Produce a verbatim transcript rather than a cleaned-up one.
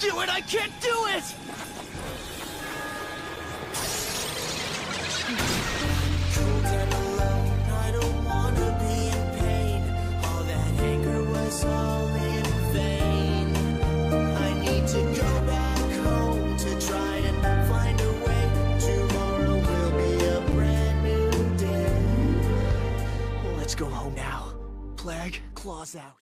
do it! I can't do it! Cold and alone, I don't want to be in pain. All that anger was all in vain. I need to go back home to try and find a way. Tomorrow will be a brand new day. Let's go home now. Plague, claws out.